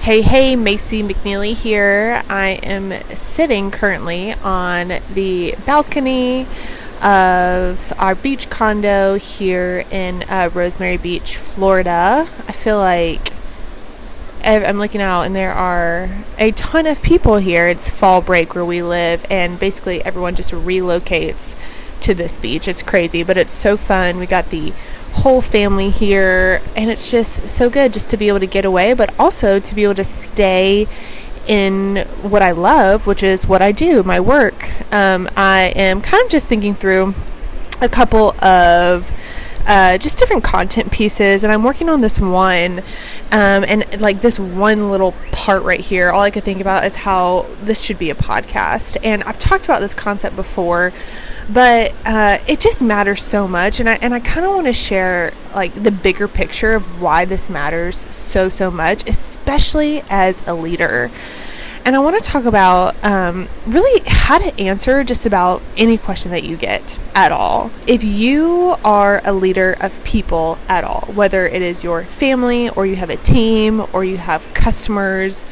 Hey, Macy McNeely here. I am sitting currently on the balcony of our beach condo here in Rosemary Beach, Florida. I feel like I'm looking out and there are a ton of people here. It's fall break where we live, and basically everyone just relocates to this beach. It's crazy, but it's so fun. We got the whole family here, and it's just so good just to be able to get away, but also to be able to stay in what I love, which is what I do, my work. I am kind of just thinking through a couple of just different content pieces, and I'm working on this one, and like this one little part right here, all I could think about is how this should be a podcast. And I've talked about this concept before, but it just matters so much, and I kind of want to share like the bigger picture of why this matters so much, especially as a leader. And I want to talk about really how to answer just about any question that you get at all. If you are a leader of people at all, whether it is your family or you have a team or you have customers,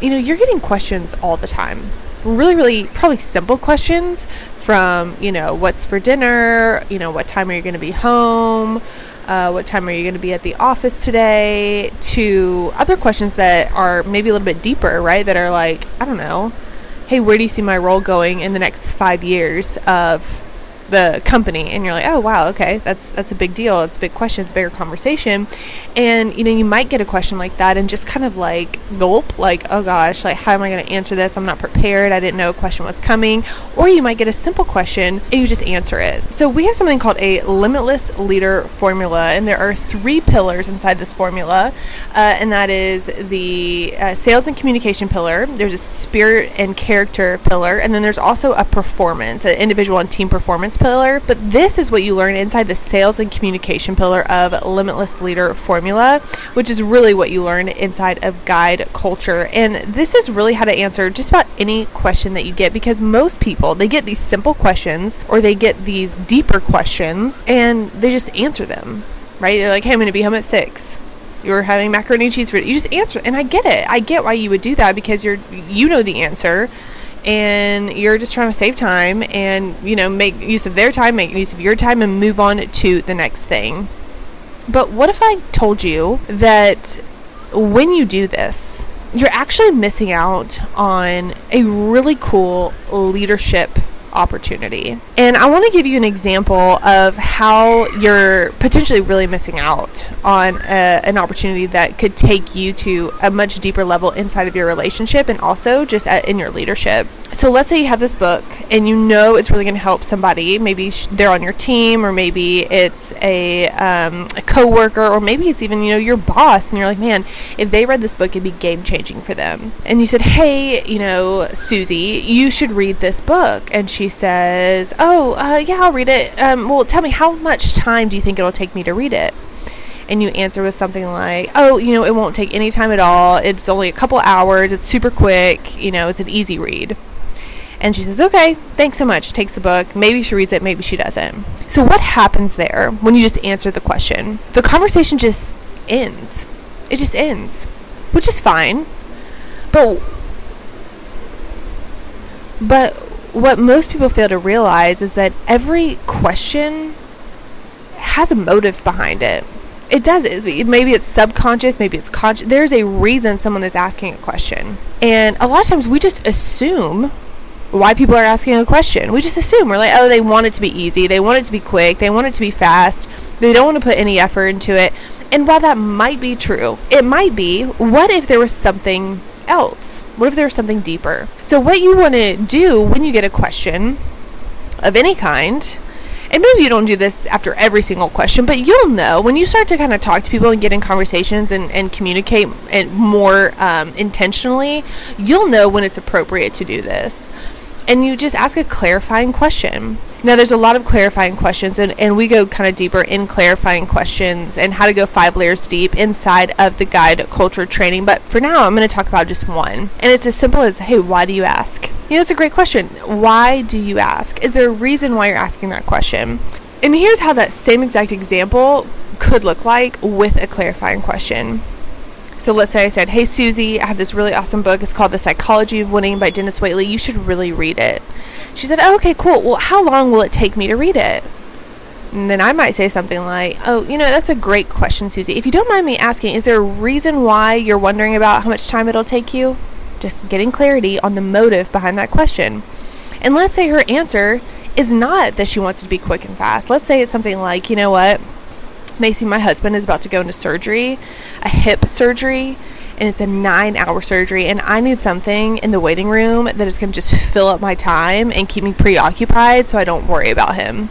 you know, you're getting questions all the time. Really probably simple questions from, you know, what's for dinner, you know, what time are you going to be home? What time are you going to be at the office today? To other questions that are maybe a little bit deeper, right? That are like, I don't know, hey, where do you see my role going in the next 5 years of the company? And you're like, oh, wow, okay, that's a big deal. It's a big question. It's a bigger conversation. And, you know, you might get a question like that and just kind of like gulp, like, oh gosh, like, how am I going to answer this? I'm not prepared. I didn't know a question was coming. Or you might get a simple question and you just answer it. So we have something called a Limitless Leader Formula, and there are 3 pillars inside this formula. And that is the sales and communication pillar. There's a spirit and character pillar. And then there's also a performance, an individual and team performance pillar. But this is what you learn inside the sales and communication pillar of Limitless Leader Formula, which is really what you learn inside of Guide Culture. And this is really how to answer just about any question that you get, because most people, they get these simple questions or they get these deeper questions and they just answer them, right? They're like, hey, I'm going to be home at 6. You're having macaroni and cheese for it. You just answer. And I get it. I get why you would do that, because you know the answer. And you're just trying to save time and, you know, make use of their time, make use of your time, and move on to the next thing. But what if I told you that when you do this, you're actually missing out on a really cool leadership opportunity? And I want to give you an example of how you're potentially really missing out on an opportunity that could take you to a much deeper level inside of your relationship, and also just in your leadership. So let's say you have this book and you know it's really going to help somebody. Maybe they're on your team, or maybe it's a coworker, or maybe it's even, you know, your boss. And you're like, man, if they read this book, it'd be game changing for them. And you said, hey, you know, Susie, you should read this book. And she says, yeah, I'll read it. Well, tell me, how much time do you think it'll take me to read it? And you answer with something like, oh, you know, it won't take any time at all. It's only a couple hours. It's super quick. You know, it's an easy read. And she says, okay, thanks so much. Takes the book. Maybe she reads it. Maybe she doesn't. So what happens there when you just answer the question? The conversation just ends. It just ends, which is fine. But what most people fail to realize is that every question has a motive behind it. It does. Maybe it's subconscious, maybe it's conscious. There's a reason someone is asking a question. And a lot of times we just assume why people are asking a question. We just assume. We're like, oh, they want it to be easy. They want it to be quick. They want it to be fast. They don't want to put any effort into it. And while that might be true, it might be, what if there was something else? What if there was something deeper? So what you want to do when you get a question of any kind, and maybe you don't do this after every single question, but you'll know when you start to kind of talk to people and get in conversations and communicate and more intentionally, you'll know when it's appropriate to do this. And you just ask a clarifying question. Now, there's a lot of clarifying questions, and we go kind of deeper in clarifying questions and how to go 5 layers deep inside of the Guide Culture training. But for now, I'm going to talk about just one. And it's as simple as, hey, why do you ask? You know, it's a great question. Why do you ask? Is there a reason why you're asking that question? And here's how that same exact example could look like with a clarifying question. So let's say I said, hey, Susie, I have this really awesome book. It's called The Psychology of Winning by Dennis Waitley. You should really read it. She said, oh, okay, cool. Well, how long will it take me to read it? And then I might say something like, oh, you know, that's a great question, Susie. If you don't mind me asking, is there a reason why you're wondering about how much time it'll take you? Just getting clarity on the motive behind that question. And let's say her answer is not that she wants it to be quick and fast. Let's say it's something like, you know what? Macy, my husband is about to go into surgery, a hip surgery, and it's a 9-hour surgery, and I need something in the waiting room that is going to just fill up my time and keep me preoccupied so I don't worry about him.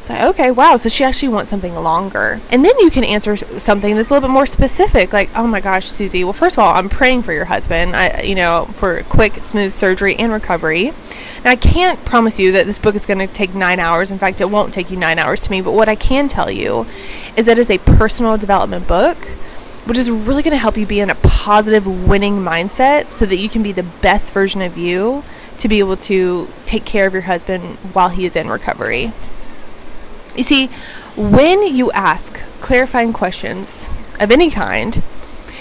So, okay, wow, so she actually wants something longer. And then you can answer something that's a little bit more specific, like, oh my gosh, Susie, well, first of all, I'm praying for your husband, for quick, smooth surgery and recovery. Now, I can't promise you that this book is going to take 9 hours. In fact, it won't take you 9 hours to me. But what I can tell you is that it's a personal development book, which is really going to help you be in a positive winning mindset so that you can be the best version of you to be able to take care of your husband while he is in recovery. You see, when you ask clarifying questions of any kind,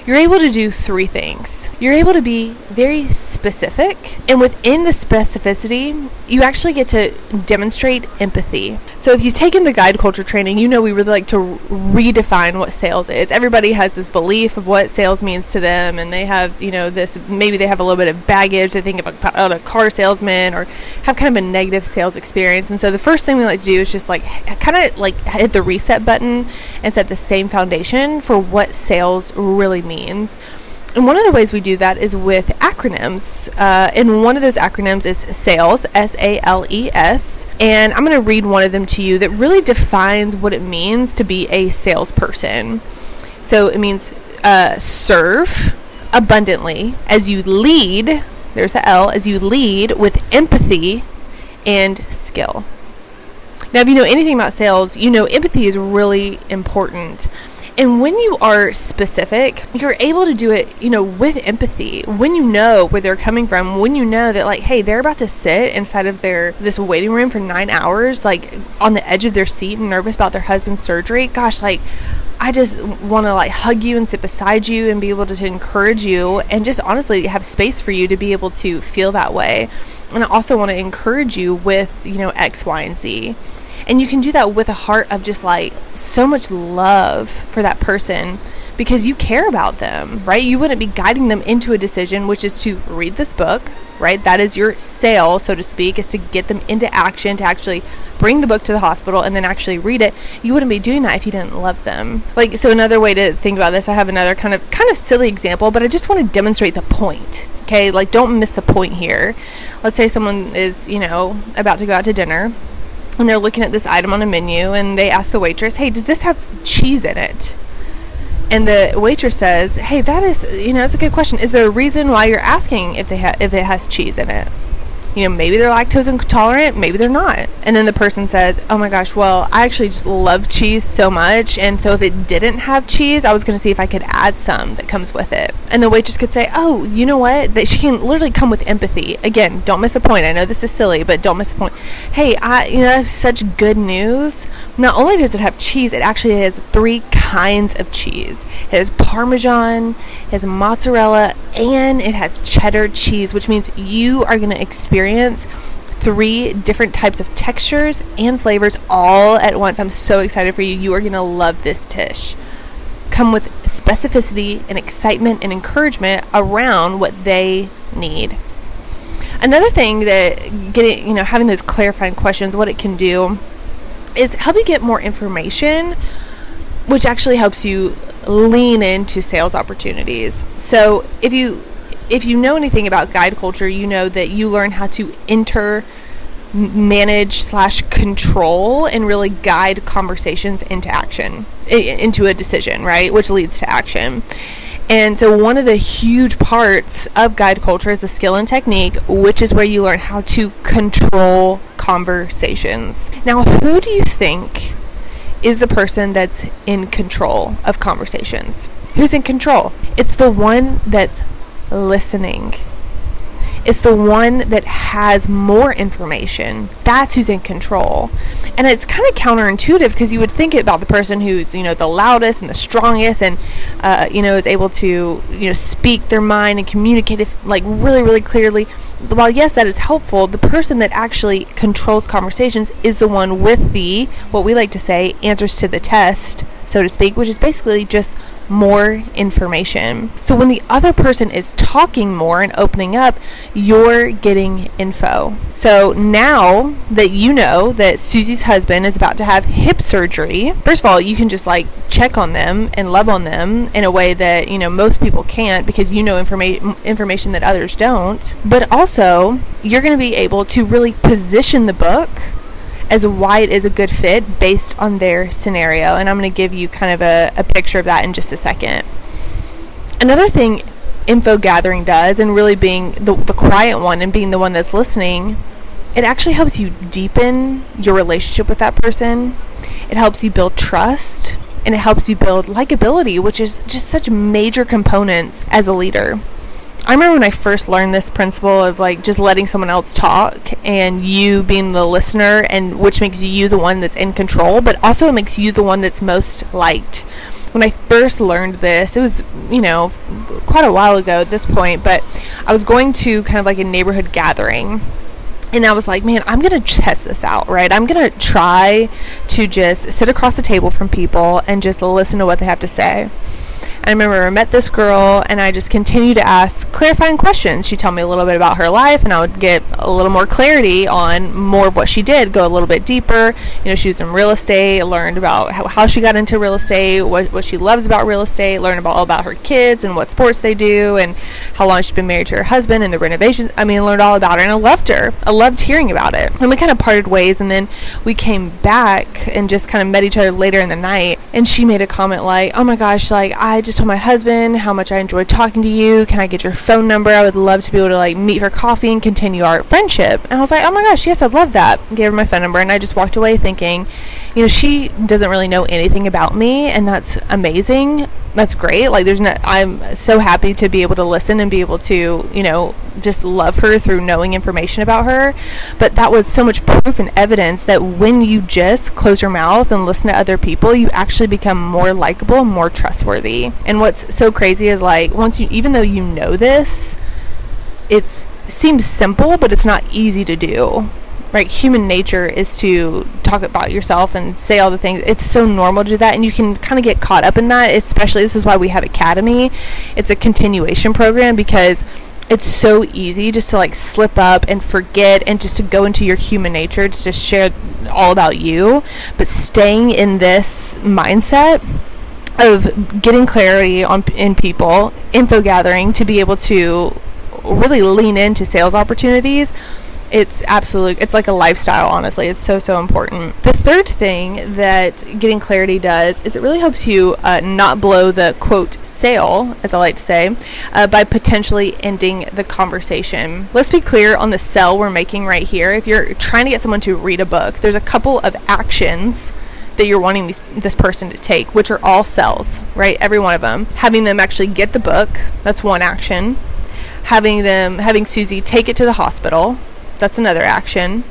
you're able to do 3 things. You're able to be very specific, and within the specificity, you actually get to demonstrate empathy. So if you've taken the Guide Culture training, you know we really like to redefine what sales is. Everybody has this belief of what sales means to them, and they have, you know, this, maybe they have a little bit of baggage. They think about a car salesman or have kind of a negative sales experience. And so the first thing we like to do is just like kind of like hit the reset button and set the same foundation for what sales really means. And one of the ways we do that is with acronyms. And one of those acronyms is SALES, S-A-L-E-S. And I'm going to read one of them to you that really defines what it means to be a salesperson. So it means serve abundantly as you lead, there's the L, as you lead with empathy and skill. Now, if you know anything about sales, you know empathy is really important. And when you are specific, you're able to do it, you know, with empathy. When you know where they're coming from, when you know that, like, hey, they're about to sit inside of this waiting room for 9 hours, like on the edge of their seat and nervous about their husband's surgery. Gosh, like, I just want to like hug you and sit beside you and be able to encourage you and just honestly have space for you to be able to feel that way. And I also want to encourage you with, you know, X, Y, and Z. And you can do that with a heart of just like so much love for that person because you care about them, right? You wouldn't be guiding them into a decision, which is to read this book, right? That is your sale, so to speak, is to get them into action, to actually bring the book to the hospital and then actually read it. You wouldn't be doing that if you didn't love them. Like, so another way to think about this, I have another kind of silly example, but I just want to demonstrate the point. Okay, like don't miss the point here. Let's say someone is, you know, about to go out to dinner. And they're looking at this item on a menu and they ask the waitress, hey, does this have cheese in it? And the waitress says, hey, that is, you know, that's a good question. Is there a reason why you're asking if it has cheese in it? You know, maybe they're lactose intolerant, maybe they're not. And then the person says, oh my gosh, well, I actually just love cheese so much. And so if it didn't have cheese, I was going to see if I could add some that comes with it. And the waitress could say, oh, you know what? That she can literally come with empathy. Again, don't miss the point. I know this is silly, but don't miss the point. Hey, I have such good news. Not only does it have cheese, it actually has 3 kinds of cheese. It has Parmesan, it has mozzarella, and it has cheddar cheese, which means you are going to experience 3 different types of textures and flavors all at once. I'm so excited for you. You are going to love this dish. Come with specificity and excitement and encouragement around what they need. Another thing that getting, you know, having those clarifying questions, what it can do is help you get more information, which actually helps you lean into sales opportunities. So if you know anything about guide culture, you know that you learn how to manage/control and really guide conversations into action, into a decision, right? Which leads to action. And so one of the huge parts of guide culture is the skill and technique, which is where you learn how to control conversations. Now, who do you think is the person that's in control of conversations? Who's in control? It's the one that's listening. It's the one that has more information. That's who's in control. And it's kind of counterintuitive, because you would think about the person who's, you know, the loudest and the strongest and, you know, is able to, you know, speak their mind and communicate it, like, really, really clearly. While, yes, that is helpful, the person that actually controls conversations is the one with the, what we like to say, answers to the test, so to speak, which is basically just more information. So when the other person is talking more and opening up, you're getting info. So now that you know that Susie's husband is about to have hip surgery, first of all, you can just like check on them and love on them in a way that, you know, most people can't, because you know information that others don't. But also, you're going to be able to really position the book as why it is a good fit based on their scenario. And I'm going to give you kind of a picture of that in just a second. Another thing info gathering does, and really being the quiet one and being the one that's listening, it actually helps you deepen your relationship with that person. It helps you build trust, and it helps you build likability, which is just such major components as a leader. I remember when I first learned this principle of like just letting someone else talk and you being the listener, and which makes you the one that's in control, but also it makes you the one that's most liked. When I first learned this, it was, you know, quite a while ago at this point, but I was going to kind of like a neighborhood gathering. And I was like, man, I'm going to test this out, right? I'm going to try to just sit across the table from people and just listen to what they have to say. I remember I met this girl, and I just continued to ask clarifying questions. She'd tell me a little bit about her life, and I would get a little more clarity on more of what she did, go a little bit deeper. You know, she was in real estate, learned about how she got into real estate, what she loves about real estate, learned about all about her kids and what sports they do, and how long she'd been married to her husband and the renovations. I mean, learned all about her, and I loved her. I loved hearing about it. And we kind of parted ways, and then we came back and just kind of met each other later in the night, and she made a comment like, oh my gosh, like, I just told my husband how much I enjoyed talking to you. Can I get your phone number? I would love to be able to like meet for coffee and continue our friendship. And I was like, oh my gosh, yes, I'd love that. Gave her my phone number, and I just walked away thinking, you know, she doesn't really know anything about me, and that's amazing. That's great. Like, I'm so happy to be able to listen and be able to, you know, just love her through knowing information about her. But that was so much proof and evidence that when you just close your mouth and listen to other people, you actually become more likable, more trustworthy. And what's so crazy is, like, once you, even though you know this, it seems simple, but it's not easy to do. Right, human nature is to talk about yourself and say all the things. It's so normal to do that, and you can kind of get caught up in that. Especially, this is why we have Academy. It's a continuation program, because it's so easy just to like slip up and forget, and just to go into your human nature, just to share all about you. But staying in this mindset of getting clarity in people, info gathering to be able to really lean into sales opportunities, it's like a lifestyle, honestly. It's so, so important. The third thing that getting clarity does is it really helps you not blow the, quote, sale, as I like to say, by potentially ending the conversation. Let's be clear on the sell we're making right here. If you're trying to get someone to read a book, there's a couple of actions that you're wanting this person to take, which are all sells, right? Every one of them. Having them actually get the book, that's one action. Having Susie take it to the hospital, that's another action.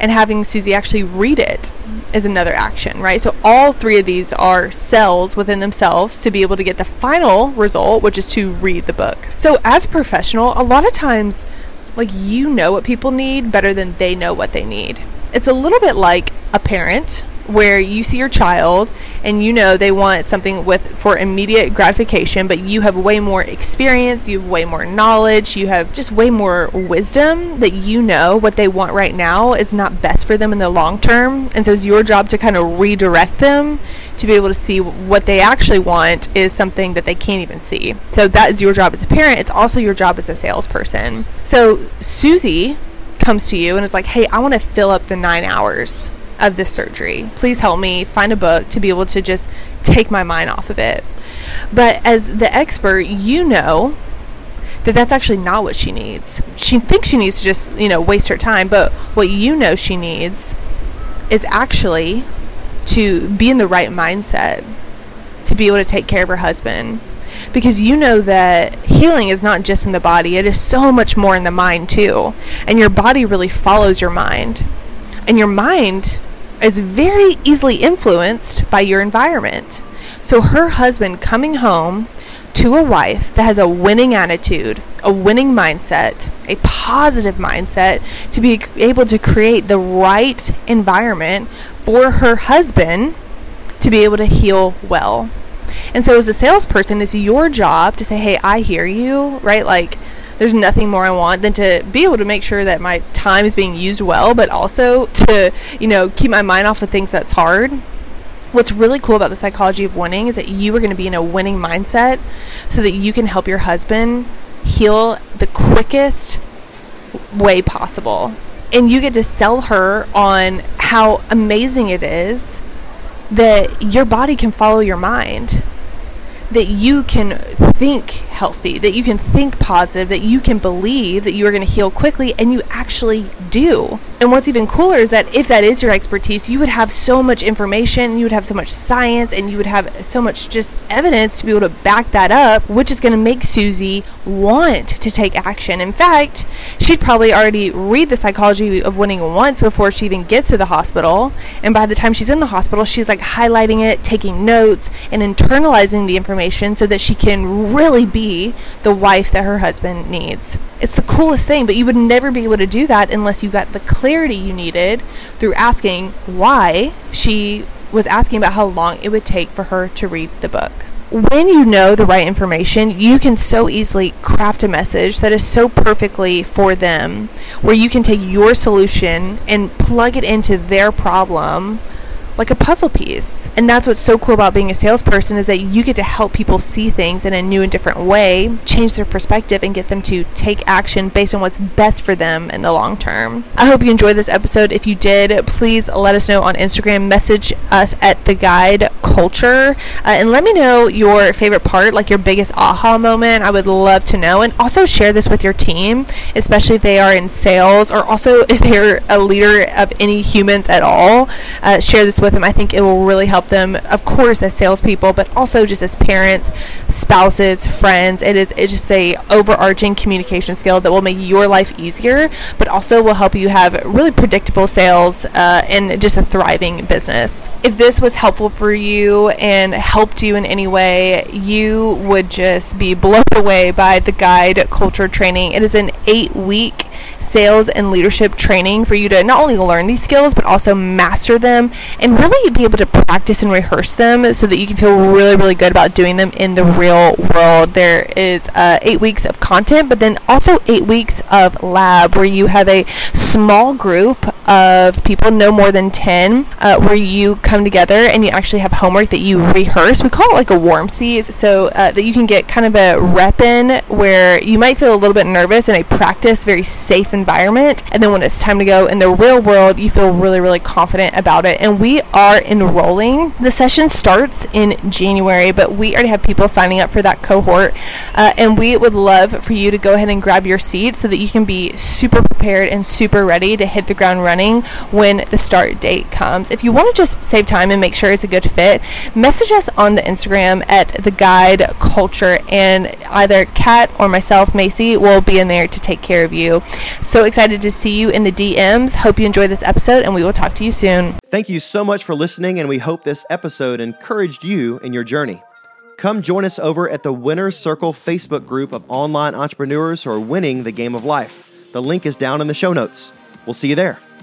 And having Susie actually read it is another action, right? So all three of these are sells within themselves to be able to get the final result, which is to read the book. So as a professional, a lot of times, like, you know what people need better than they know what they need. It's a little bit like a parent, where you see your child and you know they want something for immediate gratification, but you have way more experience, you have way more knowledge, you have just way more wisdom that you know what they want right now is not best for them in the long term. And so it's your job to kind of redirect them to be able to see what they actually want is something that they can't even see. So that is your job as a parent. It's also your job as a salesperson. So Susie comes to you and is like, hey, I want to fill up the 9 hours of this surgery. Please help me find a book to be able to just take my mind off of it. But as the expert, you know that that's actually not what she needs. She thinks she needs to just, waste her time. But what you know she needs is actually to be in the right mindset to be able to take care of her husband. Because you know that healing is not just in the body. It is so much more in the mind too. And your body really follows your mind. And your mind is very easily influenced by your environment. So her husband coming home to a wife that has a winning attitude, a winning mindset, a positive mindset, to be able to create the right environment for her husband to be able to heal well. And so as a salesperson, it's your job to say, hey, I hear you, right? Like, there's nothing more I want than to be able to make sure that my time is being used well, but also to, keep my mind off of things that's hard. What's really cool about the psychology of winning is that you are going to be in a winning mindset so that you can help your husband heal the quickest way possible. And you get to sell her on how amazing it is that your body can follow your mind, that you can think healthy, that you can think positive, that you can believe that you are going to heal quickly, and you actually do. And what's even cooler is that if that is your expertise, you would have so much information, you would have so much science, and you would have so much just evidence to be able to back that up, which is going to make Susie want to take action. In fact, she'd probably already read The Psychology of Winning once before she even gets to the hospital. And by the time she's in the hospital, she's like highlighting it, taking notes, and internalizing the information so that she can really be the wife that her husband needs. It's the coolest thing, but you would never be able to do that unless you got the clarity you needed through asking why she was asking about how long it would take for her to read the book. When you know the right information, you can so easily craft a message that is so perfectly for them, where you can take your solution and plug it into their problem like a puzzle piece. And that's what's so cool about being a salesperson, is that you get to help people see things in a new and different way, change their perspective, and get them to take action based on what's best for them in the long term. I hope you enjoyed this episode. If you did, please let us know on Instagram. Message us at The Guide Culture, and let me know your favorite part, like your biggest aha moment. I would love to know. And also share this with your team, especially if they are in sales, or also if they're a leader of any humans at all. Share this with them. I think it will really help them, of course, as salespeople, but also just as parents, spouses, friends. It's just a overarching communication skill that will make your life easier, but also will help you have really predictable sales and just a thriving business. If this was helpful for you and helped you in any way, you would just be blown away by the Guide Culture training. It is an 8-week sales and leadership training for you to not only learn these skills, but also master them and really be able to practice and rehearse them so that you can feel really, really good about doing them in the real world. There is 8 weeks of content, but then also 8 weeks of lab, where you have a small group of people, no more than 10, where you come together and you actually have homework that you rehearse. We call it like a warm seat, so that you can get kind of a rep in where you might feel a little bit nervous in a practice, very safe environment. And then when it's time to go in the real world, you feel really, really confident about it. And we are enrolling. The session starts in January, but we already have people signing up for that cohort. And we would love for you to go ahead and grab your seat so that you can be super prepared and super ready to hit the ground running when the start date comes. If you want to just save time and make sure it's a good fit, message us on the Instagram at The Guide Culture, and either Kat or myself, Macy, will be in there to take care of you. So excited to see you in the DMs. Hope you enjoy this episode, and we will talk to you soon. Thank you so much for listening, and we hope this episode encouraged you in your journey. Come join us over at the Winner's Circle Facebook group of online entrepreneurs who are winning the game of life. The link is down in the show notes. We'll see you there.